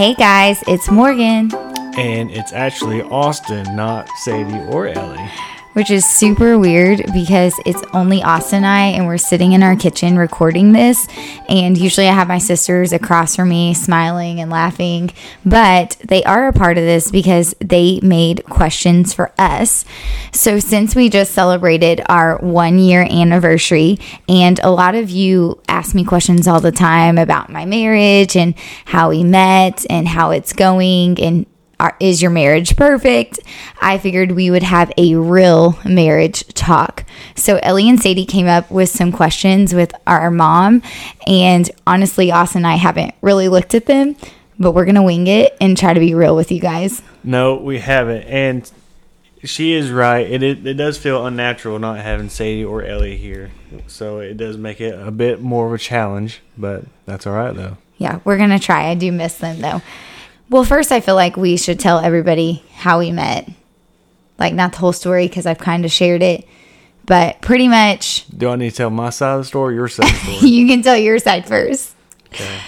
Hey guys, it's Morgan. And it's actually Austin, not Sadie or Ellie. Which is super weird because it's only Austin and I, and we're sitting in our kitchen recording this. And usually I have my sisters across from me smiling and laughing, but they are a part of this because they made questions for us. So since we just celebrated our 1 year anniversary, and a lot of you ask me questions all the time about my marriage and how we met and how it's going and is your marriage perfect? I figured we would have a real marriage talk. So Ellie and Sadie came up with some questions with our mom. And honestly, Austin and I haven't really looked at them, but we're going to wing it and try to be real with you guys. No, we haven't. And she is right. It does feel unnatural not having Sadie or Ellie here. So it does make it a bit more of a challenge, but that's all right though. Yeah, we're going to try. I do miss them though. Well, first, I feel like we should tell everybody how we met. Like, not the whole story, because I've kind of shared it. But pretty much... Do I need to tell my side of the story or your side of the story? You can tell your side first. Okay.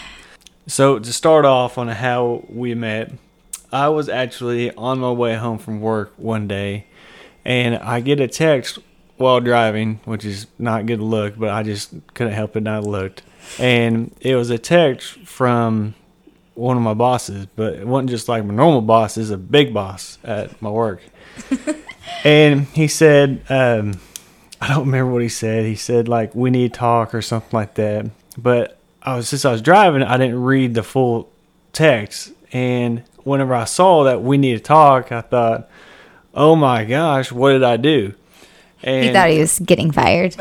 So, to start off on how we met, I was actually on my way home from work one day. And I get a text while driving, which is not good to look, but I just couldn't help it and I looked. And it was a text from... one of my bosses, but it wasn't just like my normal boss, it's a big boss at my work. And he said, I don't remember what he said. He said, like, we need to talk or something like that. But since I was driving, I didn't read the full text. And whenever I saw that we need to talk, I thought, oh my gosh, what did I do? And he thought he was getting fired.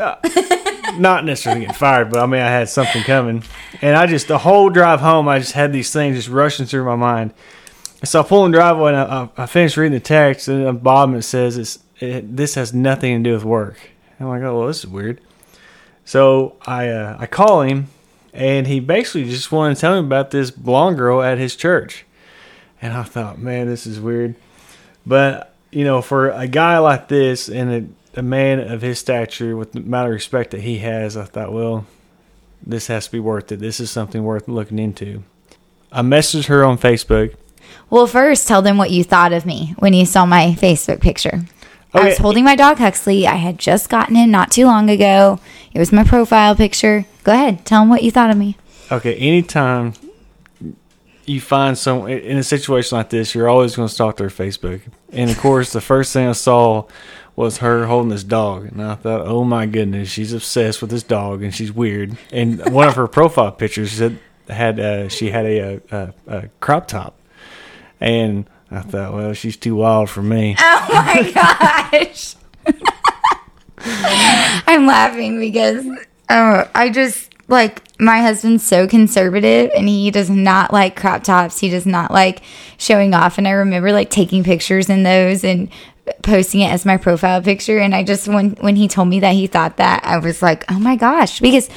Not necessarily getting fired, but I mean, I had something coming. And the whole drive home, I just had these things just rushing through my mind. So I pull in the driveway and I finished reading the text, and at the bottom it says, this has nothing to do with work. And I'm like, oh, well, this is weird. So I call him, and he basically just wanted to tell me about this blonde girl at his church. And I thought, man, this is weird. But, you know, for a guy like this and a man of his stature with the amount of respect that he has, I thought, well, this has to be worth it. This is something worth looking into. I messaged her on Facebook. Well, first, tell them what you thought of me when you saw my Facebook picture. Okay. I was holding my dog, Huxley. I had just gotten him not too long ago. It was my profile picture. Go ahead. Tell them what you thought of me. Okay. Anytime you find someone in a situation like this, you're always going to stalk their Facebook. And, of course, the first thing I saw was her holding this dog. And I thought, oh my goodness, she's obsessed with this dog and she's weird. And one of her profile pictures she had a crop top. And I thought, well, she's too wild for me. Oh my gosh. I'm laughing because I just, like, my husband's so conservative and he does not like crop tops. He does not like showing off. And I remember, like, taking pictures in those and posting it as my profile picture. And I just, when he told me that he thought that, I was like, oh my gosh, because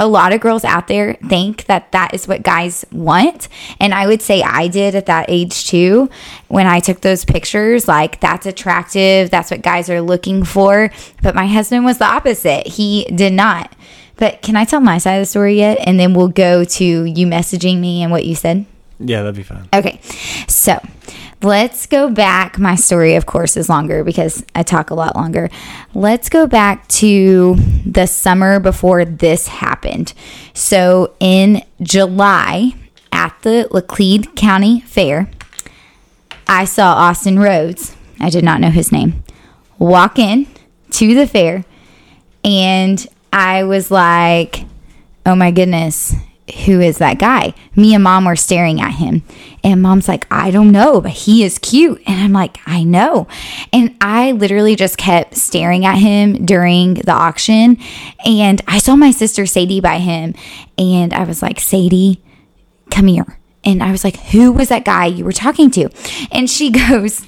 a lot of girls out there think that that is what guys want. And I would say I did at that age too. When I took those pictures, like, that's attractive. That's what guys are looking for. But my husband was the opposite. He did not. But can I tell my side of the story yet? And then we'll go to you messaging me and what you said. Yeah, that'd be fine. Okay. So let's go back. My story, of course, is longer because I talk a lot longer. Let's go back to the summer before this happened. So in July at the Laclede County Fair, I saw Austin Rhodes, I did not know his name, walk in to the fair. And I was like, oh my goodness, who is that guy? Me and Mom were staring at him. And Mom's like, I don't know, but he is cute. And I'm like, I know. And I literally just kept staring at him during the auction. And I saw my sister Sadie by him. And I was like, Sadie, come here. And I was like, who was that guy you were talking to? And she goes...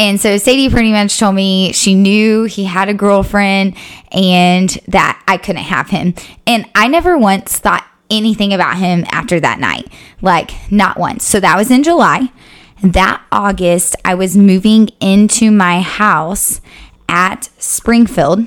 And so Sadie pretty much told me she knew he had a girlfriend and that I couldn't have him. And I never once thought anything about him after that night. Like, not once. So that was in July. That August, I was moving into my house at Springfield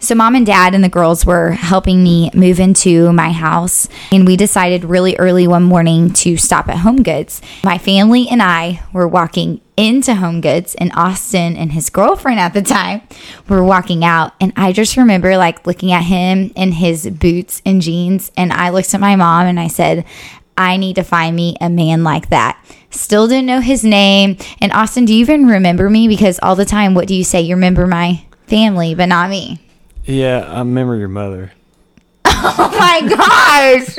So mom and dad and the girls were helping me move into my house, and we decided really early one morning to stop at Home Goods. My family and I were walking into Home Goods, and Austin and his girlfriend at the time were walking out, and I just remember like looking at him in his boots and jeans, and I looked at my mom and I said, I need to find me a man like that. Still didn't know his name. And Austin, do you even remember me? Because all the time, what do you say? You remember my family, but not me. Yeah, I remember your mother. Oh my gosh.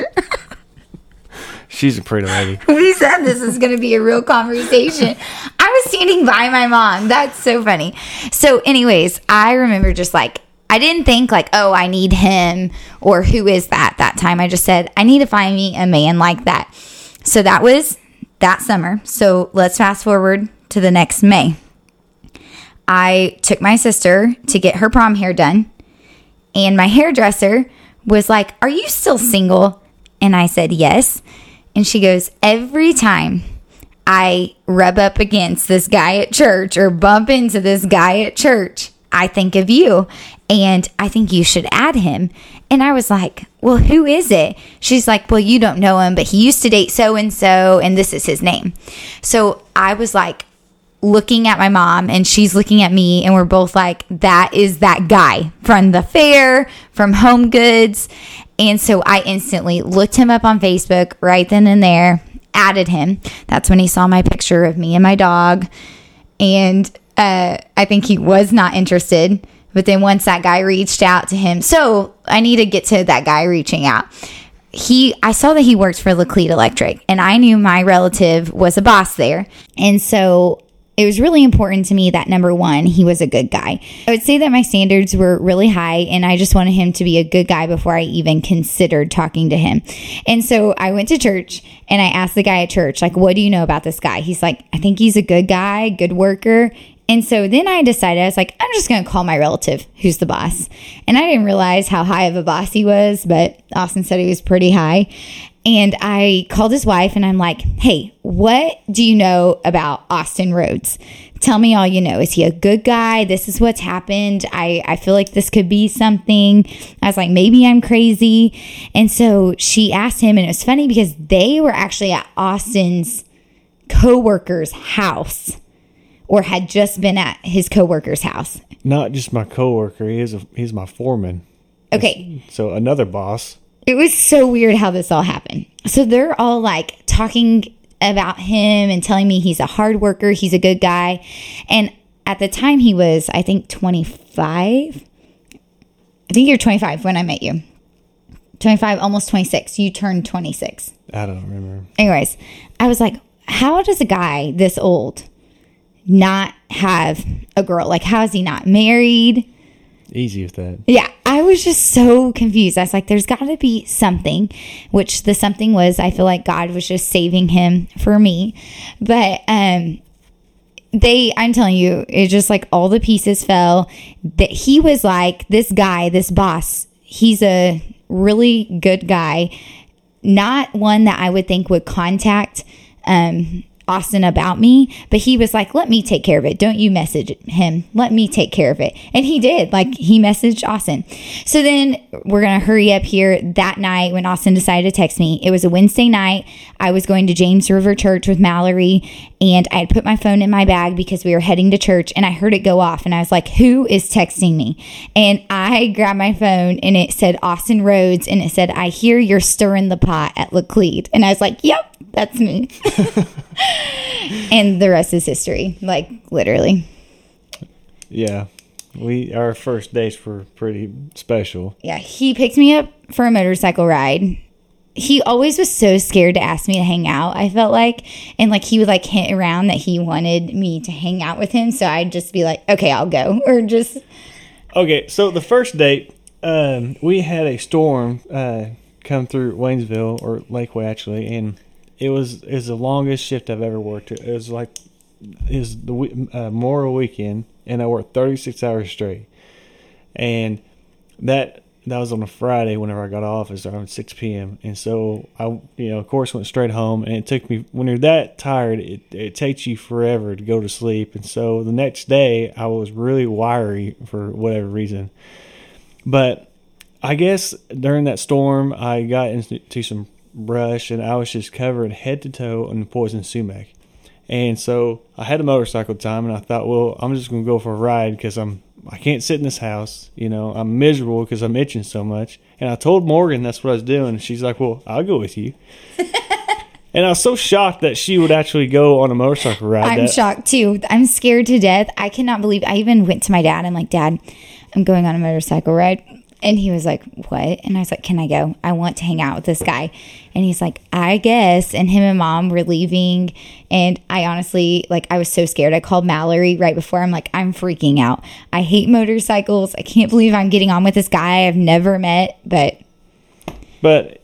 She's a pretty lady. We said this is going to be a real conversation. I was standing by my mom. That's so funny. So anyways, I remember just like, I didn't think like, oh, I need him or who is that time. I just said, I need to find me a man like that. So that was that summer. So let's fast forward to the next May. I took my sister to get her prom hair done, and my hairdresser was like, are you still single? And I said, yes. And she goes, every time I rub up against this guy at church or bump into this guy at church, I think of you, and I think you should add him. And I was like, well, who is it? She's like, well, you don't know him, but he used to date so-and-so, and this is his name. So I was like looking at my mom, and she's looking at me, and we're both like, that is that guy from the fair, from Home Goods. And so I instantly looked him up on Facebook right then and there, added him. That's when he saw my picture of me and my dog, and I think he was not interested, but then once that guy reached out to him, so I need to get to that guy reaching out. I saw that he worked for LaClede Electric, and I knew my relative was a boss there, and so it was really important to me that, number one, he was a good guy. I would say that my standards were really high, and I just wanted him to be a good guy before I even considered talking to him. And so I went to church, and I asked the guy at church, like, what do you know about this guy? He's like, I think he's a good guy, good worker. And so then I decided, I was like, I'm just going to call my relative who's the boss. And I didn't realize how high of a boss he was, but Austin said he was pretty high. And I called his wife, and I'm like, hey, what do you know about Austin Rhodes? Tell me all you know. Is he a good guy? This is what's happened. I feel like this could be something. I was like, maybe I'm crazy. And so she asked him, and it was funny because they were actually at Austin's coworker's house, or had just been at his coworker's house. Not just my coworker. He's my foreman. Okay. So another boss. It was so weird how this all happened. So they're all like talking about him and telling me he's a hard worker. He's a good guy. And at the time he was, I think, 25. I think you were 25 when I met you. 25, almost 26. You turned 26. I don't remember. Anyways, I was like, how does a guy this old not have a girl? Like, how is he not married? Easy with that. Yeah, I was just so confused. I was like, there's got to be something, which the something was, I feel like God was just saving him for me. But I'm telling you, it just like all the pieces fell, that he was like, this guy, this boss, he's a really good guy, not one that I would think would contact Austin about me, but he was like, let me take care of it. Don't you message him. Let me take care of it. And he did. Like, he messaged Austin. So then we're going to hurry up here. That night when Austin decided to text me, it was a Wednesday night. I was going to James River Church with Mallory, and I had put my phone in my bag because we were heading to church, and I heard it go off, and I was like, who is texting me? And I grabbed my phone, and it said Austin Rhodes, and it said, I hear you're stirring the pot at LaClede. And I was like, yep, that's me. And the rest is history, like, literally. Yeah. Our first dates were pretty special. Yeah, he picked me up for a motorcycle ride. He always was so scared to ask me to hang out, I felt like. And, like, he would, like, hint around that he wanted me to hang out with him. So I'd just be like, okay, I'll go. Or just... Okay, so the first date, we had a storm come through Waynesville, or Lakeway, actually, and... It was the longest shift I've ever worked. It was the Memorial weekend, and I worked 36 hours straight. And that was on a Friday. Whenever I got off, it was around 6 p.m. And so I, of course, went straight home. And it took me, when you're that tired, it takes you forever to go to sleep. And so the next day, I was really wiry for whatever reason. But I guess during that storm, I got into some brush, and I was just covered head to toe in poison sumac. And so I had a motorcycle time, and I thought, well, I'm just going to go for a ride because I can't sit in this house. You know, I'm miserable because I'm itching so much. And I told Morgan that's what I was doing. And she's like, well, I'll go with you. And I was so shocked that she would actually go on a motorcycle ride. I'm shocked, too. I'm scared to death. I cannot believe. I even went to my dad. I'm like, Dad, I'm going on a motorcycle ride. And he was like, what? And I was like, can I go? I want to hang out with this guy. And he's like, I guess. And him and Mom were leaving. And I honestly, like, I was so scared. I called Mallory right before. I'm like, I'm freaking out. I hate motorcycles. I can't believe I'm getting on with this guy I've never met. But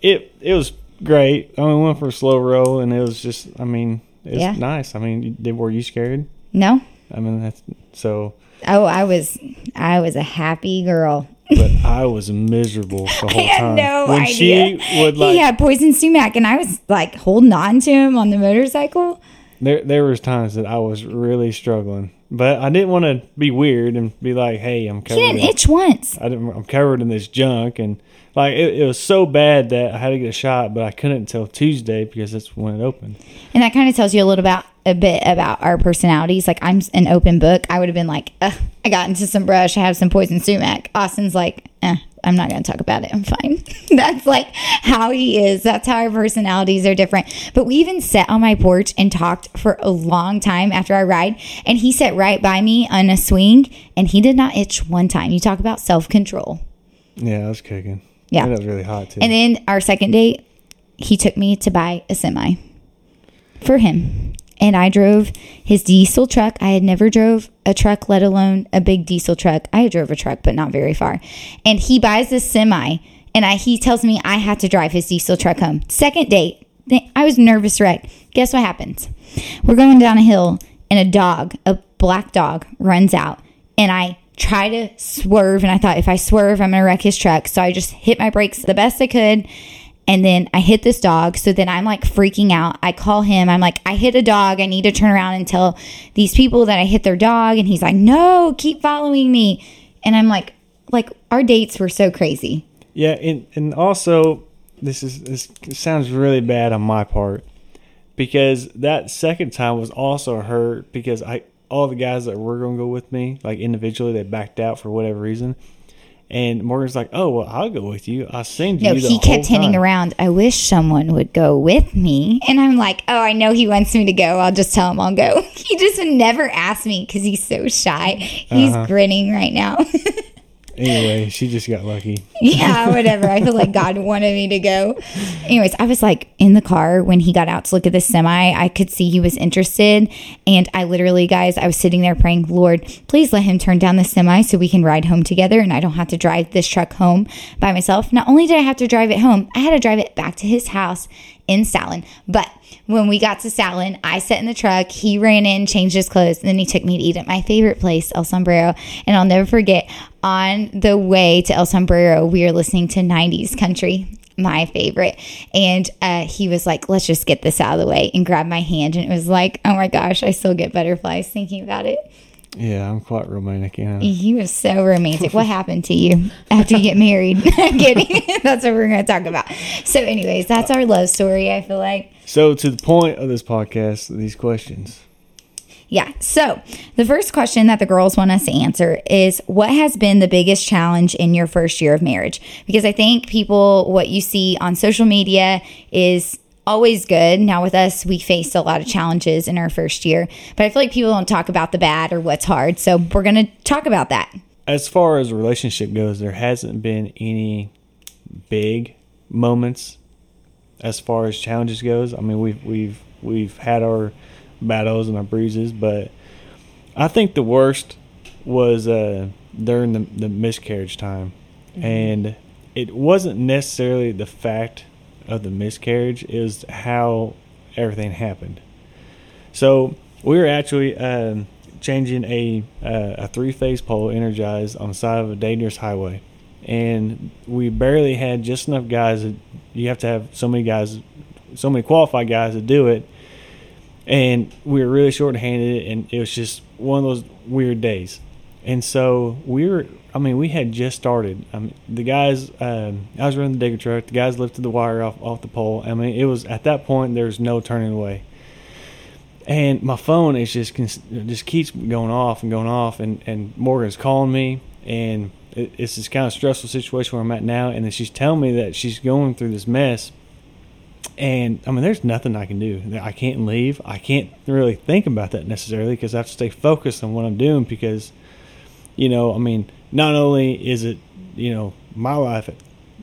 it was great. I mean, we went for a slow roll. And it was just, I mean, it's nice. I mean, were you scared? No. I mean, that's so. Oh, I was a happy girl. But I was miserable the whole time. I had no idea. She would, like, he had poison sumac, and I was like holding on to him on the motorcycle. There was times that I was really struggling, but I didn't want to be weird and be like, "Hey, I'm covered." She didn't itch once. I'm covered in this junk, and like it was so bad that I had to get a shot, but I couldn't until Tuesday because that's when it opened. And that kind of tells you a bit about our personalities. Like, I'm an open book. I would have been like, I got into some brush. I have some poison sumac. Austin's like, I'm not going to talk about it. I'm fine. That's like how he is. That's how our personalities are different. But we even sat on my porch and talked for a long time after our ride. And he sat right by me on a swing, and he did not itch one time. You talk about self-control. Yeah, I was kicking. Yeah. It was really hot too. And then our second date, he took me to buy a semi for him. And I drove his diesel truck. I had never drove a truck, let alone a big diesel truck. I drove a truck, but not very far. And he buys this semi, and he tells me I have to drive his diesel truck home. Second date, I was nervous wreck. Guess what happens? We're going down a hill, and a black dog, runs out. And I try to swerve, and I thought, if I swerve, I'm going to wreck his truck. So I just hit my brakes the best I could. And then I hit this dog. So then I'm like freaking out. I call him. I'm like, I hit a dog. I need to turn around and tell these people that I hit their dog. And he's like, no, keep following me. And I'm like our dates were so crazy. Yeah. And also, this sounds really bad on my part, because that second time was also a hurt because all the guys that were going to go with me, like individually, they backed out for whatever reason. And Morgan's like, oh, well, I'll go with you. I'll send you the whole time. No, he kept hinting around, I wish someone would go with me. And I'm like, oh, I know he wants me to go. I'll just tell him I'll go. He just would never ask me because he's so shy. He's grinning right now. Anyway, she just got lucky. Yeah, whatever. I feel like God wanted me to go. Anyways, I was like in the car when he got out to look at the semi. I could see he was interested. And I literally, guys, I was sitting there praying, Lord, please let him turn down the semi so we can ride home together and I don't have to drive this truck home by myself. Not only did I have to drive it home, I had to drive it back to his house in Salin. But when we got to Salin, I sat in the truck. He ran in, changed his clothes, and then he took me to eat at my favorite place, El Sombrero. And I'll never forget, on the way to El Sombrero, we were listening to 90s country, my favorite. And he was like, let's just get this out of the way, and grabbed my hand. And it was like, oh my gosh, I still get butterflies thinking about it. Yeah, I'm quite romantic. Yeah. You were so romantic. What happened to you after you get married? I'm kidding. That's what we're going to talk about. So anyways, that's our love story, I feel like. So to the point of this podcast, these questions. Yeah. So the first question that the girls want us to answer is, what has been the biggest challenge in your first year of marriage? Because I think people, what you see on social media is always good. Now with us, we faced a lot of challenges in our first year, but I feel like people don't talk about the bad or what's hard. So we're going to talk about that. As far as a relationship goes, there hasn't been any big moments as far as challenges goes. I mean, we've had our battles and our bruises, but I think the worst was during the miscarriage time. Mm-hmm. And it wasn't necessarily the fact of the miscarriage, is how everything happened. So we were actually changing a three-phase pole energized on the side of a dangerous highway, and we barely had just enough guys. You have to have so many guys, so many qualified guys to do it, and we were really short-handed, and it was just one of those weird days. And so we had just started. The guys, I was running the digger truck. The guys lifted the wire off the pole. It was at that point, there was no turning away. And my phone is just keeps going off. And Morgan's calling me. And it's this kind of stressful situation where I'm at now. And then she's telling me that she's going through this mess. And, there's nothing I can do. I can't leave. I can't really think about that necessarily because I have to stay focused on what I'm doing because, not only is it, my life,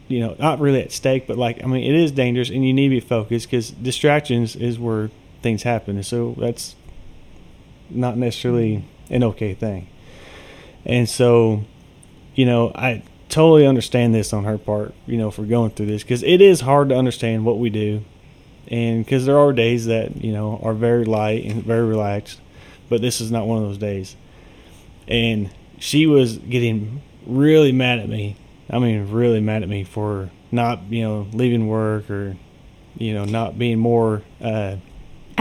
not really at stake, but, it is dangerous and you need to be focused because distractions is where things happen. And so that's not necessarily an okay thing. And so, I totally understand this on her part, for going through this, because it is hard to understand what we do, and because there are days that are very light and very relaxed, but this is not one of those days. And she was getting really mad at me, really mad at me for not leaving work or not being more I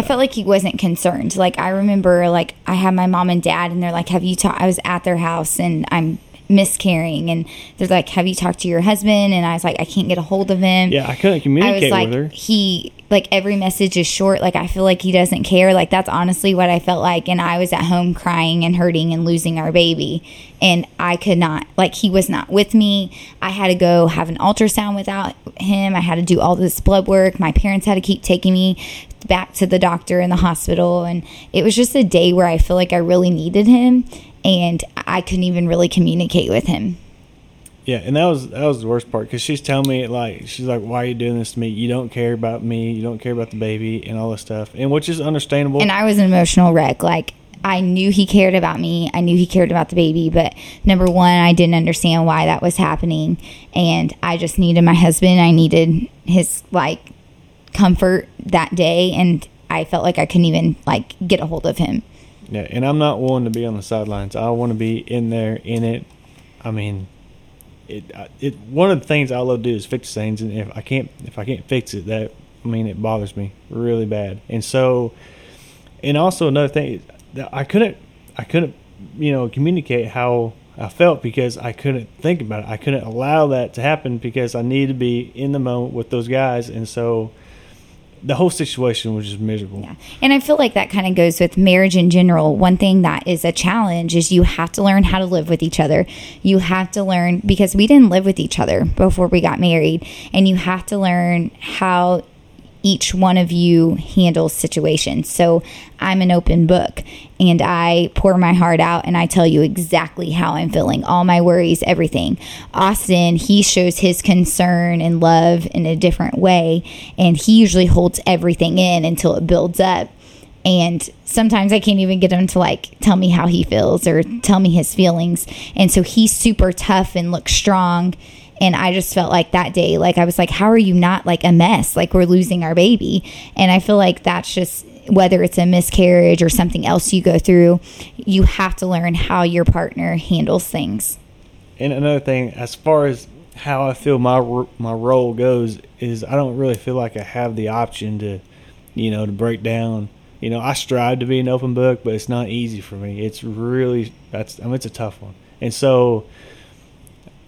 felt like he wasn't concerned. I remember I had my mom and dad and they're like, have you I was at their house and I'm miscarrying, and they're like, have you talked to your husband? And I was like, I can't get a hold of him. Yeah, I couldn't communicate with her. He every message is short. I feel like he doesn't care. That's honestly what I felt like. And I was at home crying and hurting and losing our baby, and I could not, he was not with me. I had to go have an ultrasound without him. I had to do all this blood work. My parents had to keep taking me back to the doctor in the hospital, and it was just a day where I feel like I really needed him. And I couldn't even really communicate with him. Yeah, and that was the worst part, because she's telling me, she's like, why are you doing this to me? You don't care about me. You don't care about the baby and all this stuff, and which is understandable. And I was an emotional wreck. I knew he cared about me. I knew he cared about the baby. But, number one, I didn't understand why that was happening. And I just needed my husband. I needed his, comfort that day. And I felt like I couldn't even, get a hold of him. Yeah, and I'm not willing to be on the sidelines. I want to be in there, in it. It. One of the things I love to do is fix things, and if I can't fix it, it bothers me really bad. And so, and also another thing, I couldn't, communicate how I felt because I couldn't think about it. I couldn't allow that to happen because I needed to be in the moment with those guys, and so. The whole situation was just miserable. Yeah. And I feel like that kind of goes with marriage in general. One thing that is a challenge is you have to learn how to live with each other. You have to learn, because we didn't live with each other before we got married. And you have to learn how each one of you handles situations. So I'm an open book, and I pour my heart out, and I tell you exactly how I'm feeling, all my worries, everything. Austin, he shows his concern and love in a different way, and he usually holds everything in until it builds up. And sometimes I can't even get him to tell me how he feels or tell me his feelings. And so he's super tough and looks strong. And I just felt like that day, I was like, how are you not a mess? We're losing our baby. And I feel like that's just, whether it's a miscarriage or something else you go through, you have to learn how your partner handles things. And another thing, as far as how I feel my role goes, is I don't really feel like I have the option to, to break down. I strive to be an open book, but it's not easy for me. It's really, it's a tough one. And so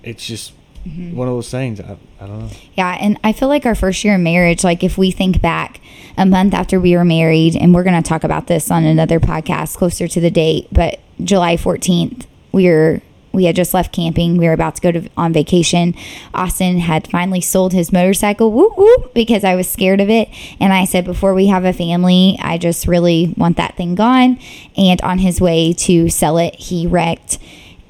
it's just... Mm-hmm. One of those things. I don't know. Yeah, and I feel like our first year of marriage, if we think back a month after we were married, and we're going to talk about this on another podcast closer to the date, but July 14th, we had just left camping. We were about to go on vacation. Austin had finally sold his motorcycle, whoop, whoop, because I was scared of it. And I said, before we have a family, I just really want that thing gone. And on his way to sell it, he wrecked.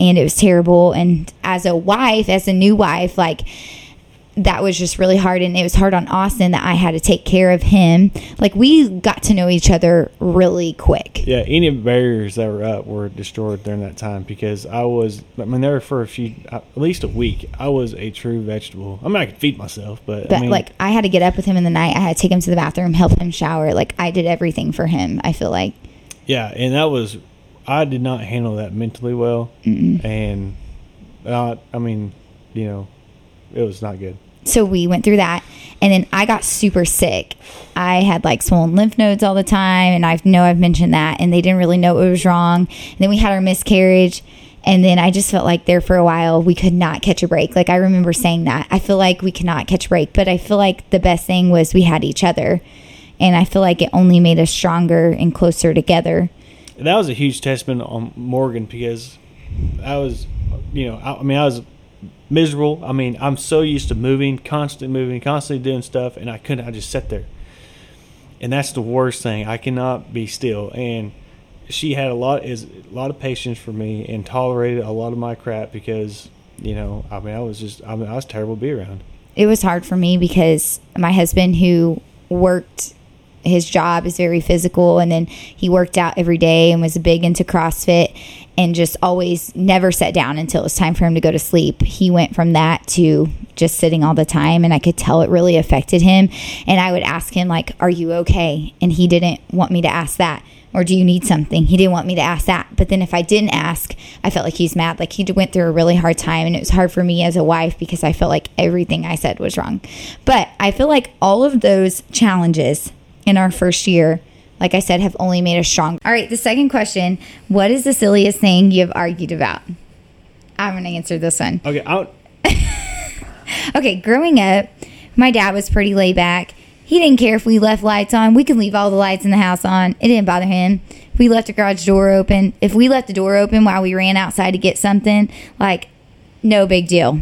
And it was terrible. And as a wife, as a new wife, that was just really hard. And it was hard on Austin that I had to take care of him. We got to know each other really quick. Yeah, any barriers that were up were destroyed during that time, because I was, there for at least a week, I was a true vegetable. I could feed myself, but I had to get up with him in the night. I had to take him to the bathroom, help him shower. I did everything for him, I feel like. Yeah, and that was... I did not handle that mentally well. Mm-mm. And it was not good. So we went through that, and then I got super sick. I had swollen lymph nodes all the time, and I know I've mentioned that, and they didn't really know what was wrong. And then we had our miscarriage, And then I just felt like there for a while, we could not catch a break. Like I remember saying that, I feel like we cannot catch a break, but I feel like the best thing was we had each other. And I feel like it only made us stronger and closer together. That was a huge testament on Morgan, because I was, you know, I was miserable. I mean, I'm so used to moving, constantly doing stuff, and I just sat there. And that's the worst thing. I cannot be still. And she had a lot of patience for me and tolerated a lot of my crap because, you know, I mean, I was terrible to be around. It was hard for me because my husband, who worked, his job is very physical, and then he worked out every day and was big into CrossFit and just always never sat down until it was time for him to go to sleep. He went from that to just sitting all the time, and I could tell it really affected him. And I would ask him, like, are you okay? And he didn't want me to ask that. Or do you need something? He didn't want me to ask that. But then if I didn't ask, I felt like he's mad. Like he went through a really hard time, and it was hard for me as a wife because I felt like everything I said was wrong. But I feel like all of those challenges in our first year, like I said, have only made us stronger. All right, the second question, what is the silliest thing you have argued about? I'm going to answer this one. Okay, Okay, growing up, my dad was pretty laid back. He didn't care if we left lights on. We could leave all the lights in the house on. It didn't bother him. If we left the garage door open, if we left the door open while we ran outside to get something, like, no big deal.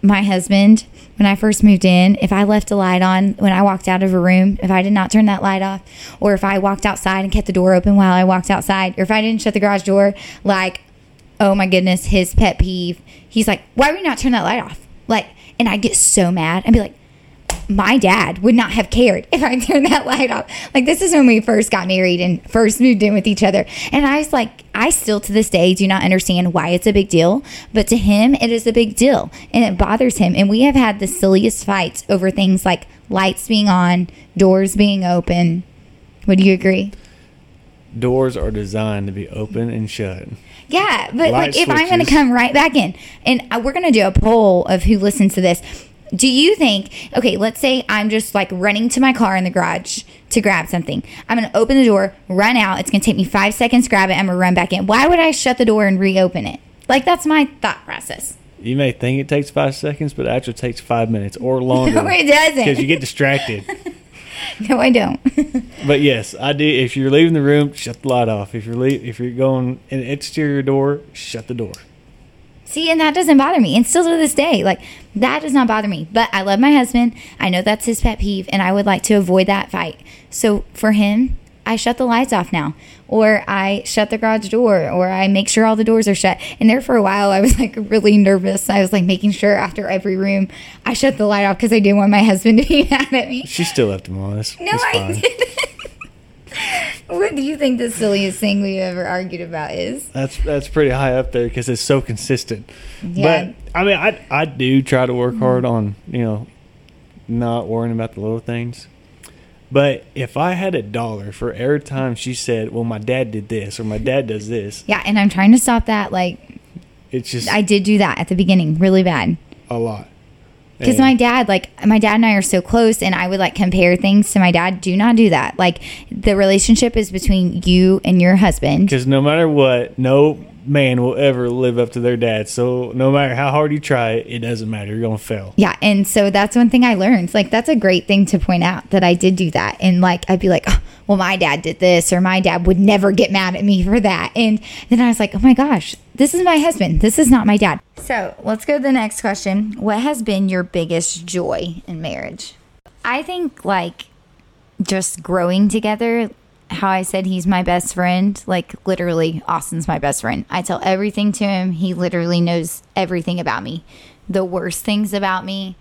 My husband, when I first moved in, if I left a light on when I walked out of a room, if I did not turn that light off, or if I walked outside and kept the door open while I walked outside, or if I didn't shut the garage door, like, oh my goodness, his pet peeve. He's like, why would you not turn that light off? Like, and I'd get so mad and be like, my dad would not have cared if I turned that light off. Like, this is when we first got married and first moved in with each other. And I was like, I still to this day do not understand why it's a big deal. But to him, it is a big deal. And it bothers him. And we have had the silliest fights over things like lights being on, doors being open. Would you agree? Doors are designed to be open and shut. Yeah, but light like switches. If I'm going to come right back in, and we're going to do a poll of who listens to this. Do you think, okay, let's say I'm just like running to my car in the garage to grab something. I'm going to open the door, run out. It's going to take me 5 seconds, grab it. I'm going to run back in. Why would I shut the door and reopen it? Like, that's my thought process. You may think it takes 5 seconds, but it actually takes 5 minutes or longer. No, it doesn't. Because you get distracted. No, I don't. But yes, I do. If you're leaving the room, shut the light off. If you're going in the exterior door, shut the door. See, and that doesn't bother me. And still to this day, like, that does not bother me. But I love my husband. I know that's his pet peeve, and I would like to avoid that fight. So for him, I shut the lights off now, or I shut the garage door, or I make sure all the doors are shut. And there for a while, I was, like, really nervous. I was, like, making sure after every room I shut the light off because I didn't want my husband to be mad at me. She still left him on. No, I didn't. What do you think the silliest thing we've ever argued about is? That's pretty high up there because it's so consistent. Yeah. But, I mean, I do try to work hard on, you know, not worrying about the little things. But if I had $1 for every time she said, well, my dad did this or my dad does this. Yeah, and I'm trying to stop that. Like, it's just, I did do that at the beginning really bad. A lot. Because my dad and I are so close, and I would, like, compare things to my dad. Do not do that. Like, the relationship is between you and your husband. Because no matter what, no man will ever live up to their dad. So no matter how hard you try, it doesn't matter. You're going to fail. Yeah, and so that's one thing I learned. Like, that's a great thing to point out, that I did do that. And, like, I'd be like, oh, well, my dad did this, or my dad would never get mad at me for that. And then I was like, oh, my gosh. This is my husband. This is not my dad. So let's go to the next question. What has been your biggest joy in marriage? I think, like, just growing together, how I said he's my best friend, like, literally Austin's my best friend. I tell everything to him. He literally knows everything about me. The worst things about me.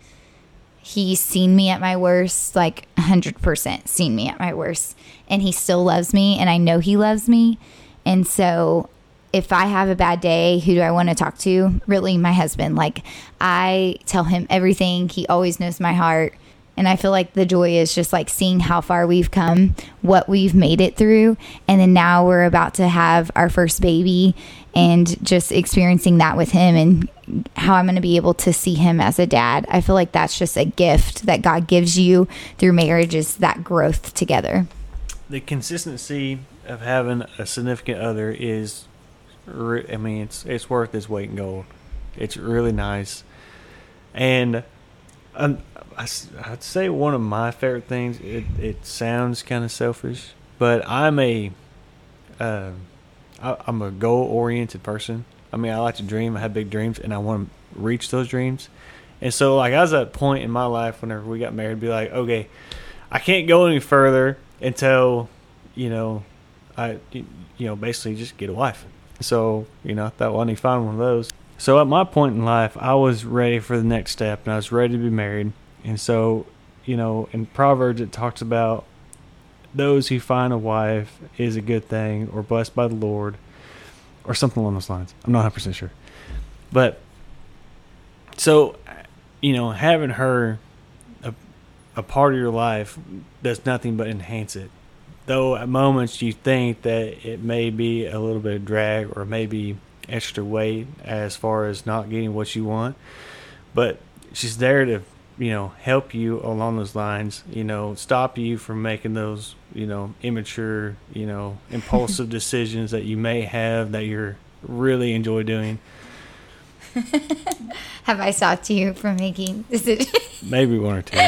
He's seen me at my worst, like 100% seen me at my worst. And he still loves me, and I know he loves me. And so, if I have a bad day, who do I want to talk to? Really, my husband. Like, I tell him everything. He always knows my heart. And I feel like the joy is just, like, seeing how far we've come, what we've made it through. And then now we're about to have our first baby, and just experiencing that with him and how I'm going to be able to see him as a dad. I feel like that's just a gift that God gives you through marriage, is that growth together. The consistency of having a significant other is I mean, it's worth its weight in gold. It's really nice. And I'd say one of my favorite things, it sounds kind of selfish, but I'm a goal-oriented person. I mean, I like to dream. I have big dreams, and I want to reach those dreams. And so, like, I was at a point in my life whenever we got married, be like, okay, I can't go any further until, I basically just get a wife. So, I thought, well, I need to find one of those. So at my point in life, I was ready for the next step, and I was ready to be married. And so, in Proverbs, it talks about those who find a wife is a good thing, or blessed by the Lord, or something along those lines. I'm not 100% sure. But so, having her a part of your life does nothing but enhance it. Though at moments you think that it may be a little bit of drag, or maybe extra weight as far as not getting what you want, but she's there to help you along those lines, stop you from making those immature, impulsive decisions that you may have that you're really enjoy doing. Have I stopped you from making decisions? Maybe one or two.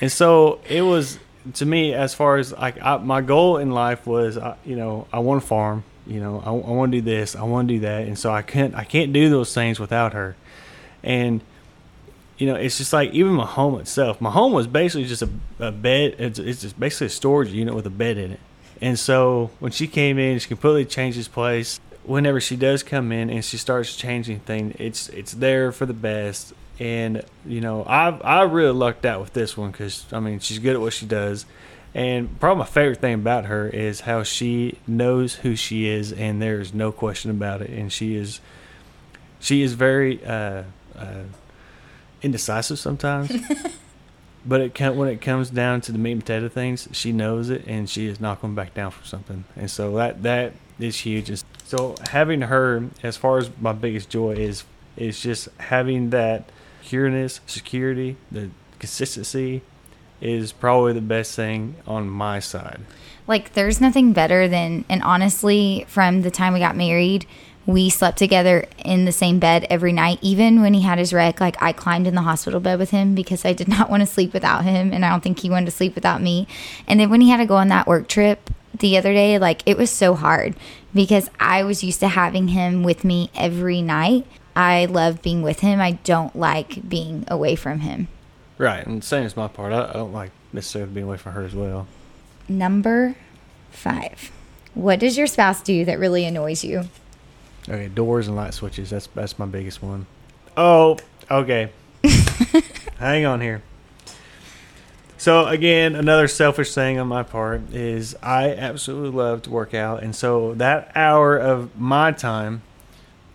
And so it was to me, as far as like my goal in life was, I want to farm. I want to do this, I want to do that. And so I can't do those things without her. And, it's just like even my home itself. My home was basically just a bed. It's just basically a storage unit with a bed in it. And so when she came in, she completely changed this place. Whenever she does come in and she starts changing things, it's there for the best. And, I really lucked out with this one because, I mean, she's good at what she does. And probably my favorite thing about her is how she knows who she is, and there's no question about it. And she is very indecisive sometimes. But when it comes down to the meat and potato things, she knows it, and she is not going back down from something. And so that is huge. And so having her, as far as my biggest joy is just having that cureness, security, the consistency, is probably the best thing on my side. Like, there's nothing better than, and honestly, from the time we got married, we slept together in the same bed every night. Even when he had his wreck, like, I climbed in the hospital bed with him because I did not want to sleep without him, and I don't think he wanted to sleep without me. And then when he had to go on that work trip the other day, like, it was so hard because I was used to having him with me every night. I love being with him. I don't like being away from him. Right, and same as my part. I don't like necessarily being away from her as well. Number 5. What does your spouse do that really annoys you? Okay, doors and light switches. That's my biggest one. Oh, okay. Hang on here. So, again, another selfish thing on my part is I absolutely love to work out. And so that hour of my time,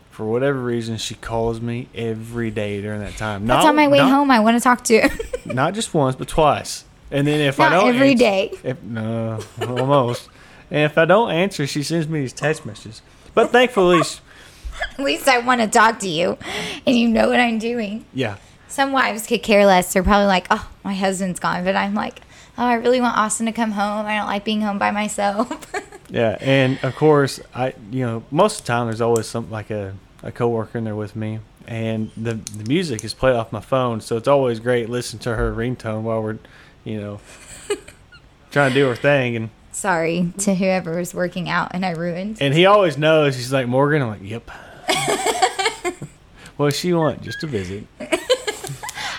for whatever reason, she calls me every day during that time. That's on my way home. I want to talk to her. Not just once, but twice. And then if not I don't every answer, day. No, almost. And if I don't answer, she sends me these text messages. But thankfully, at least I want to talk to you, and you know what I'm doing. Yeah. Some wives could care less. They're probably like, "Oh, my husband's gone," but I'm like, "Oh, I really want Austin to come home. I don't like being home by myself." Yeah, and of course, most of the time there's always some like a coworker in there with me, and the music is played off my phone, so it's always great listening to her ringtone while we're, trying to do her thing. And sorry to whoever was working out, and I ruined. And he always knows. He's like, "Morgan," I'm like, "Yep." What does she want? Just a visit.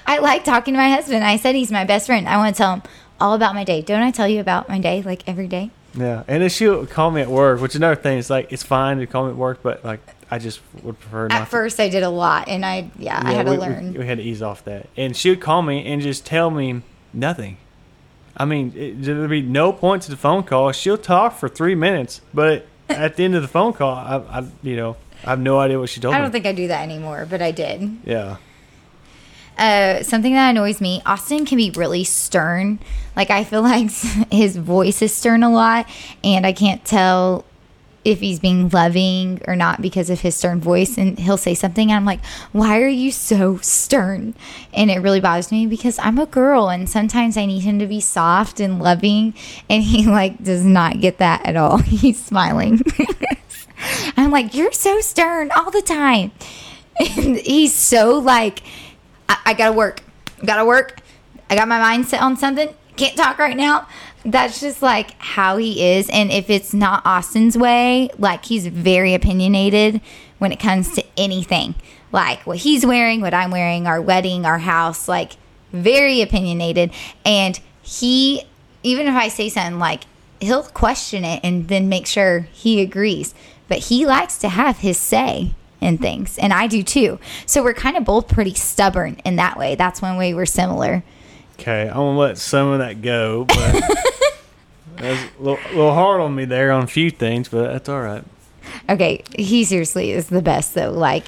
I like talking to my husband. I said he's my best friend. I want to tell him all about my day. Don't I tell you about my day like every day? Yeah, and then she would call me at work, which is another thing. It's like, it's fine to call me at work, but like I just would prefer not. At first, I did a lot, and I had to learn. We had to ease off that. And she would call me and just tell me nothing. I mean, there'd be no point to the phone call. She'll talk for 3 minutes, but at the end of the phone call, I have no idea what she told me. I don't think I do that anymore, but I did. Yeah. Something that annoys me, Austin can be really stern. Like, I feel like his voice is stern a lot, and I can't tell if he's being loving or not because of his stern voice. And he'll say something, and I'm like, "Why are you so stern?" And it really bothers me because I'm a girl, and sometimes I need him to be soft and loving, and he, like, does not get that at all. He's smiling. I'm like, you're so stern all the time. And he's so like, I gotta work. I got my mindset on something. Can't talk right now. That's just like how he is. And if it's not Austin's way, like he's very opinionated when it comes to anything. Like what he's wearing, what I'm wearing, our wedding, our house, like very opinionated. And he, even if I say something, like he'll question it and then make sure he agrees. But he likes to have his say in things. And I do too. So we're kind of both pretty stubborn in that way. That's one way we're similar. Okay, I'm going to let some of that go, but that was a little hard on me there on a few things, but that's all right. Okay, he seriously is the best, though. Like,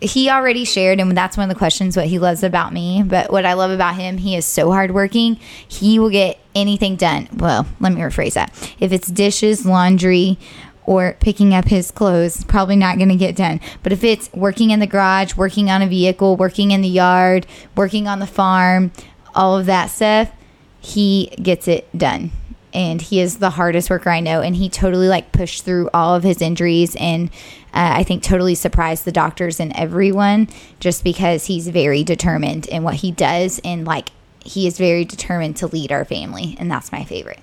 he already shared, and that's one of the questions, what he loves about me. But what I love about him, he is so hardworking. He will get anything done. Well, let me rephrase that. If it's dishes, laundry, or picking up his clothes, probably not going to get done. But if it's working in the garage, working on a vehicle, working in the yard, working on the farm, all of that stuff, he gets it done. And he is the hardest worker I know. And he totally like pushed through all of his injuries. And I think totally surprised the doctors and everyone, just because he's very determined in what he does. And like, he is very determined to lead our family. And that's my favorite.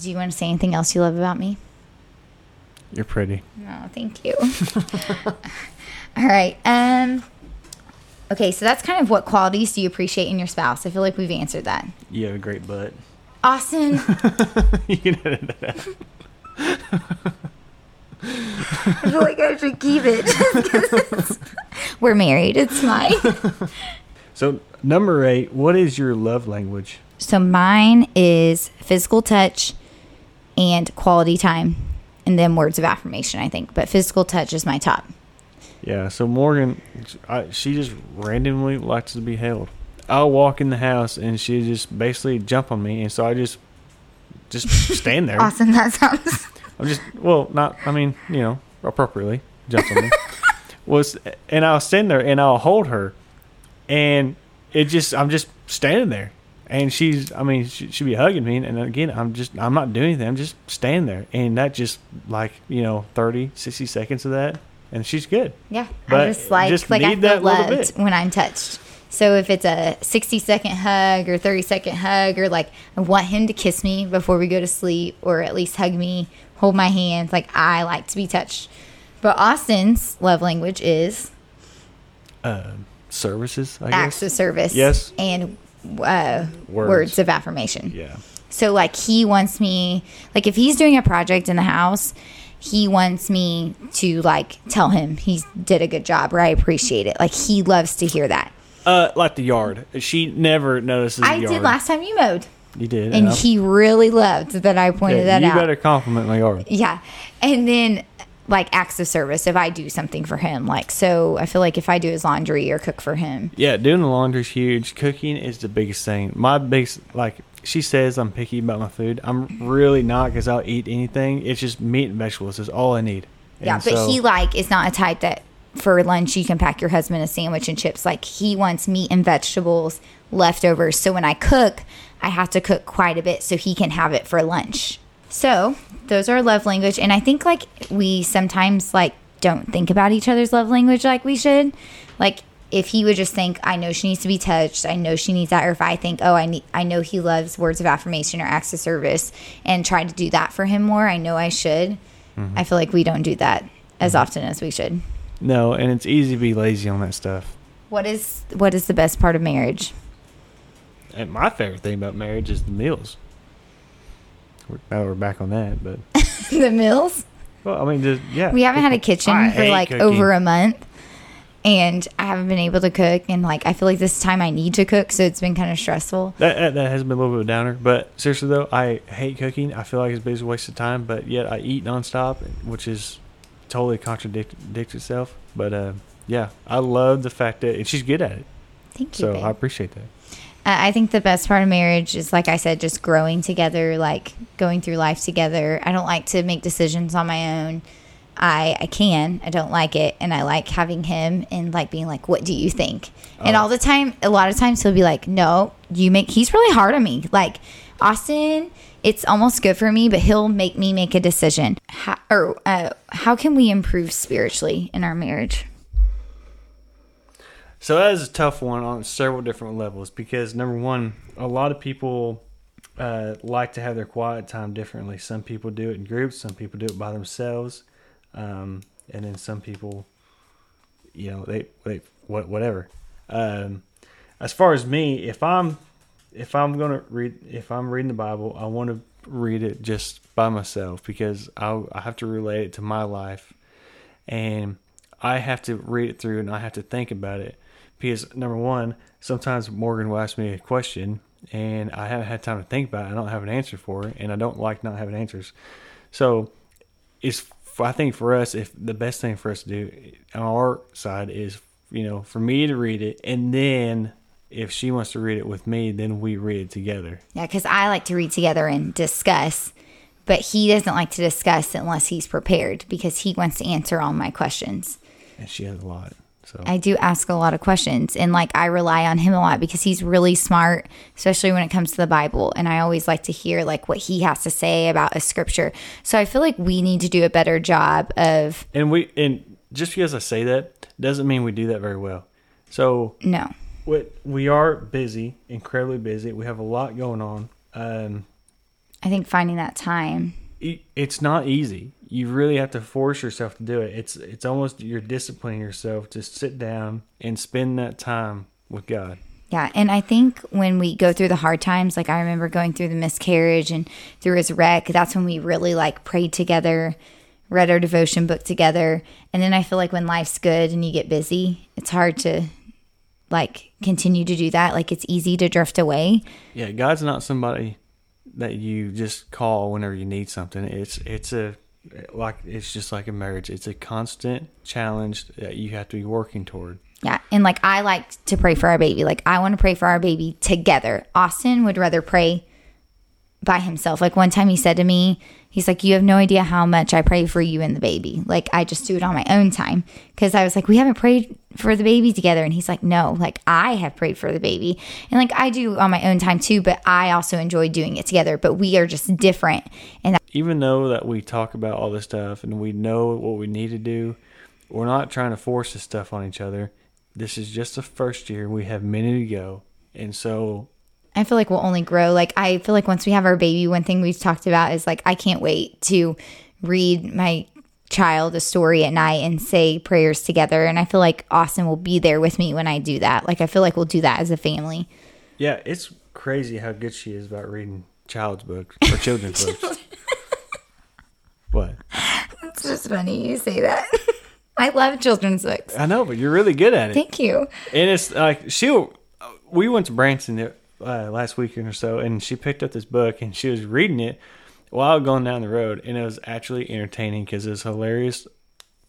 Do you want to say anything else you love about me? You're pretty. No, thank you. All right. Okay, so that's kind of what qualities do you appreciate in your spouse? I feel like we've answered that. You have a great butt. Austin. You can edit that out. I feel like I should keep it. We're married. It's mine. So, number 8, what is your love language? So, mine is physical touch and quality time, and then words of affirmation, I think. But physical touch is my top. Yeah, so Morgan, she just randomly likes to be held. I'll walk in the house, and she just basically jump on me, and so I just stand there. Awesome, that sounds... I'm just, well, not, I mean, you know, appropriately jumps on me. And I'll stand there, and I'll hold her, and it just, I'm just standing there. And she's, I mean, she'll be hugging me, and again, I'm not doing anything. I'm just standing there, and that just, like, you know, 30, 60 seconds of that. And she's good. Yeah. But I just like I feel loved when I'm touched. So if it's a 60-second hug or 30-second hug, or like I want him to kiss me before we go to sleep, or at least hug me, hold my hands. Like, I like to be touched. But Austin's love language is? Services, I guess. Acts of service. Yes. And words of affirmation. Yeah. So like he wants me, like if he's doing a project in the house, he wants me to, like, tell him he did a good job, or I appreciate it. Like, he loves to hear that. Like the yard. She never notices the yard. I did last time you mowed. You did. And he really loved that I pointed that out. You better compliment my yard. Yeah. And then, like, acts of service, if I do something for him. Like, so I feel like if I do his laundry or cook for him. Yeah, doing the laundry is huge. Cooking is the biggest thing. My biggest, like... She says I'm picky about my food. I'm really not, because I'll eat anything. It's just meat and vegetables is all I need. And yeah, but so, he, like, is not a type that for lunch you can pack your husband a sandwich and chips. Like, he wants meat and vegetables, leftovers. So when I cook, I have to cook quite a bit so he can have it for lunch. So those are love language. And I think, like, we sometimes, like, don't think about each other's love language like we should. Like, if he would just think, I know she needs to be touched, I know she needs that, or if I think, oh, I know he loves words of affirmation or acts of service, and try to do that for him more, I know I should. Mm-hmm. I feel like we don't do that as often as we should. No, and it's easy to be lazy on that stuff. What is the best part of marriage? And my favorite thing about marriage is the meals. Now we're back on that, but the meals? Well, I mean, just, yeah. We haven't had a kitchen for like cooking. Over a month. And I haven't been able to cook, and like I feel like this time I need to cook, so it's been kind of stressful. That has been a little bit of a downer, but seriously though, I hate cooking. I feel like it's a big waste of time, but yet I eat nonstop, which is totally contradicts itself. But yeah, I love the fact that she's good at it. Thank you. So babe. I appreciate that. I think the best part of marriage is, like I said, just growing together, like going through life together. I don't like to make decisions on my own. I don't like it, and I like having him and like being like, what do you think? And all the time, a lot of times he'll be like, no, he's really hard on me. Like, Austin, it's almost good for me, but he'll make me make a decision. How can we improve spiritually in our marriage? So that is a tough one on several different levels, because number one, a lot of people like to have their quiet time differently. Some people do it in groups, some people do it by themselves. And then some people, you know, whatever. As far as me, if I'm reading the Bible, I want to read it just by myself, because I have to relate it to my life, and I have to read it through and I have to think about it, because number one, sometimes Morgan will ask me a question and I haven't had time to think about it. I don't have an answer for it, and I don't like not having answers. So I think for us, if the best thing for us to do on our side is, you know, for me to read it, and then if she wants to read it with me, then we read it together. Yeah, because I like to read together and discuss, but he doesn't like to discuss unless he's prepared, because he wants to answer all my questions. And she has a lot. So I do ask a lot of questions, and like I rely on him a lot because he's really smart, especially when it comes to the Bible. And I always like to hear like what he has to say about a scripture. So I feel like we need to do a better job of. And just because I say that doesn't mean we do that very well. So no, we are busy, incredibly busy. We have a lot going on. I think finding that time. It's not easy. You really have to force yourself to do it. It's almost you're disciplining yourself to sit down and spend that time with God. Yeah, and I think when we go through the hard times, like I remember going through the miscarriage and through his wreck, that's when we really like prayed together, read our devotion book together. And then I feel like when life's good and you get busy, it's hard to like continue to do that. Like it's easy to drift away. Yeah, God's not somebody that you just call whenever you need something. It's just like a marriage. It's a constant challenge that you have to be working toward. Yeah, and like I like to pray for our baby. Like I want to pray for our baby together. Austin would rather pray by himself. Like one time he said to me, he's like, you have no idea how much I pray for you and the baby. Like I just do it on my own time, because I was like, we haven't prayed for the baby together. And he's like, no, like I have prayed for the baby. And like I do on my own time too, but I also enjoy doing it together. But we are just different. And even though that we talk about all this stuff and we know what we need to do, we're not trying to force this stuff on each other. This is just the first year. We have many to go. And so I feel like we'll only grow. Like I feel like once we have our baby, one thing we've talked about is like I can't wait to read my child a story at night and say prayers together. And I feel like Austin will be there with me when I do that. Like I feel like we'll do that as a family. Yeah, it's crazy how good she is about reading children's books. What? It's just funny you say that. I love children's books. I know, but you're really good at it. Thank you. And it's like we went to Branson last weekend or so, and she picked up this book and she was reading it while going down the road, and it was actually entertaining because it was hilarious.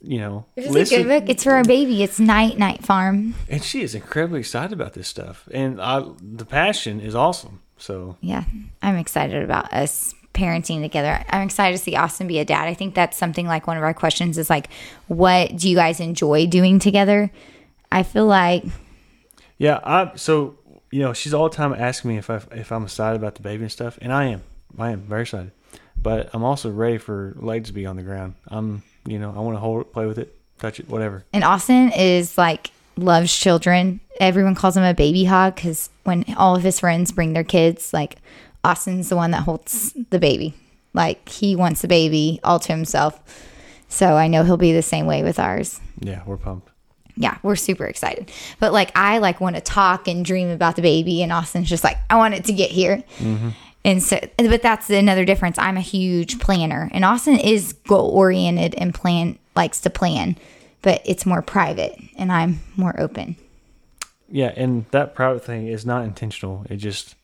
You know, it's a good book. It's for our baby. It's Night Night Farm, and she is incredibly excited about this stuff, and the passion is awesome. So yeah, I'm excited about us parenting together. I'm excited to see Austin be a dad. I think that's something like one of our questions is like, what do you guys enjoy doing together? I feel like you know, she's all the time asking me if I'm excited about the baby and stuff, and I am very excited. But I'm also ready for legs to be on the ground. I want to hold it, play with it, touch it, whatever. And Austin is like loves children. Everyone calls him a baby hog because when all of his friends bring their kids, like Austin's the one that holds the baby. Like he wants the baby all to himself. So I know he'll be the same way with ours. Yeah, we're pumped. Yeah, we're super excited. But like I like want to talk and dream about the baby, and Austin's just like, I want it to get here. Mm-hmm. And so, but that's another difference. I'm a huge planner, and Austin is goal oriented and likes to plan, but it's more private, and I'm more open. Yeah, and that private thing is not intentional. It just,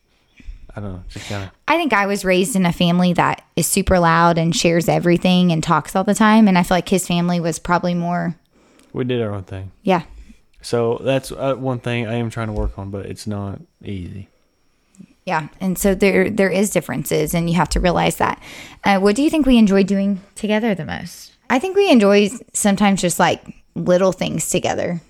I don't know, just kind of. I think I was raised in a family that is super loud and shares everything and talks all the time, and I feel like his family was probably more. We did our own thing. Yeah. So that's one thing I am trying to work on, but it's not easy. Yeah. And so there is differences, and you have to realize that. What do you think we enjoy doing together the most? I think we enjoy sometimes just like little things together.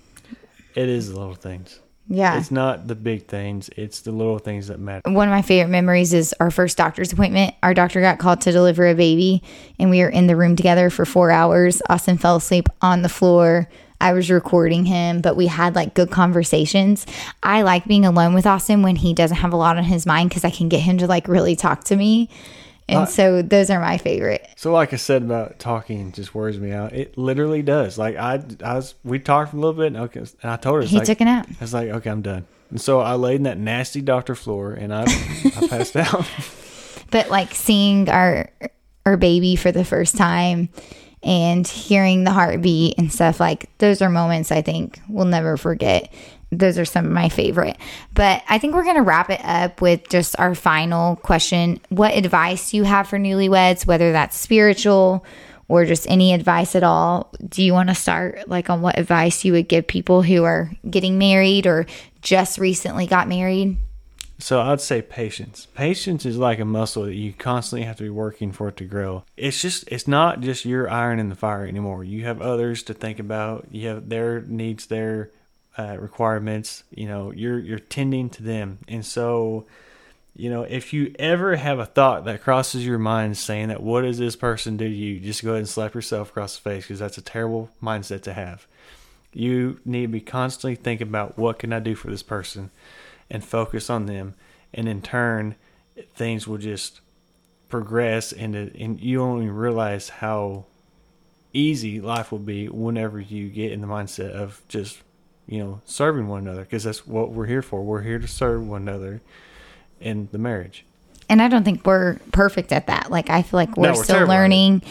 It is the little things. Yeah. It's not the big things. It's the little things that matter. One of my favorite memories is our first doctor's appointment. Our doctor got called to deliver a baby, and we were in the room together for 4 hours. Austin fell asleep on the floor. I was recording him, but we had like good conversations. I like being alone with Austin when he doesn't have a lot on his mind because I can get him to like really talk to me. And so those are my favorite. So like I said about talking just wears me out. It literally does. Like we talked for a little bit and I told her. He took a nap. I was like, okay, I'm done. And so I laid in that nasty doctor floor and I passed out. But like seeing our baby for the first time and hearing the heartbeat and stuff, like those are moments I think we'll never forget. Those are some of my favorite. But I think we're going to wrap it up with just our final question. What advice do you have for newlyweds, whether that's spiritual or just any advice at all? Do you want to start like on what advice you would give people who are getting married or just recently got married? So I'd say patience. Patience is like a muscle that you constantly have to be working for it to grow. It's not just your iron in the fire anymore. You have others to think about. You have their needs, their requirements, you're tending to them. And so, if you ever have a thought that crosses your mind saying that, what does this person do to you? Just go ahead and slap yourself across the face, because that's a terrible mindset to have. You need to be constantly thinking about, what can I do for this person, and focus on them. And in turn, things will just progress and you only realize how easy life will be whenever you get in the mindset of just serving one another, because that's what we're here for. We're here to serve one another in the marriage. And I don't think we're perfect at that. Like, I feel like we're still learning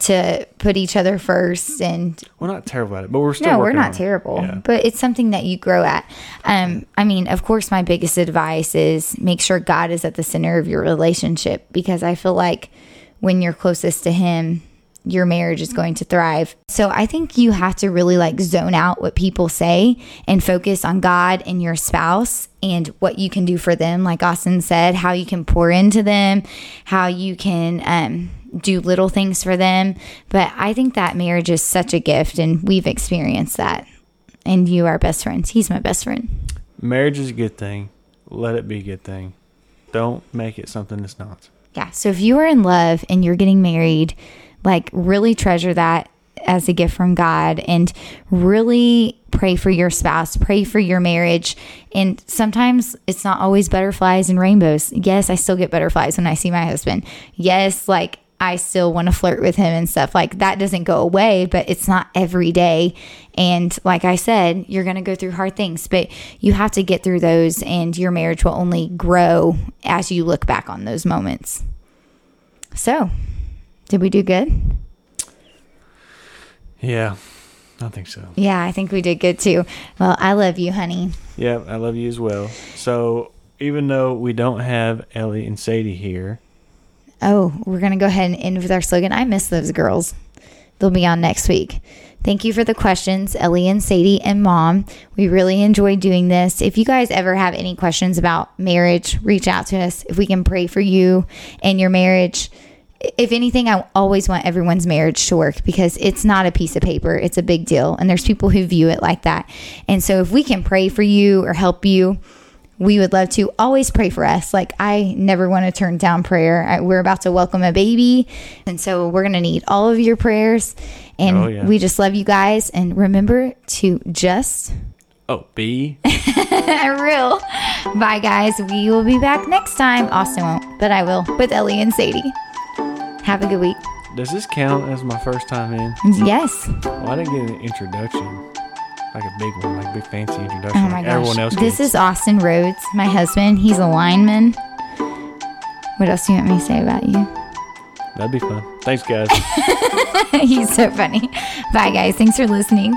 to put each other first. And we're not terrible at it, but we're still working on it. No, we're not terrible. Yeah. But it's something that you grow at. Of course, my biggest advice is make sure God is at the center of your relationship, because I feel like when you're closest to Him, your marriage is going to thrive. So I think you have to really like zone out what people say and focus on God and your spouse and what you can do for them. Like Austin said, how you can pour into them, how you can do little things for them. But I think that marriage is such a gift, and we've experienced that. And you are best friends. He's my best friend. Marriage is a good thing. Let it be a good thing. Don't make it something it's not. Yeah. So if you are in love and you're getting married, like, really treasure that as a gift from God, and really pray for your spouse, pray for your marriage. And sometimes it's not always butterflies and rainbows. Yes, I still get butterflies when I see my husband. Yes, like, I still want to flirt with him and stuff. Like, that doesn't go away, but it's not every day. And like I said, you're going to go through hard things, but you have to get through those, and your marriage will only grow as you look back on those moments. So... did we do good? Yeah, I think so. Yeah, I think we did good too. Well, I love you, honey. Yeah, I love you as well. So even though we don't have Ellie and Sadie here. Oh, we're going to go ahead and end with our slogan. I miss those girls. They'll be on next week. Thank you for the questions, Ellie and Sadie and Mom. We really enjoy doing this. If you guys ever have any questions about marriage, reach out to us. If we can pray for you and your marriage. If anything, I always want everyone's marriage to work, because it's not a piece of paper. It's a big deal. And there's people who view it like that. And so if we can pray for you or help you, we would love to. Always pray for us. Like, I never want to turn down prayer. We're about to welcome a baby. And so we're going to need all of your prayers. And we just love you guys. And remember to just... be real. Bye, guys. We will be back next time. Austin won't, but I will, with Ellie and Sadie. Have a good week. Does this count as my first time in? Yes. Well, I didn't get an introduction, like a big one, like big fancy introduction. Oh my gosh. Everyone else gets. This is Austin Rhodes, my husband. He's a lineman. What else do you want me to say about you? That'd be fun. Thanks, guys. He's so funny. Bye, guys. Thanks for listening.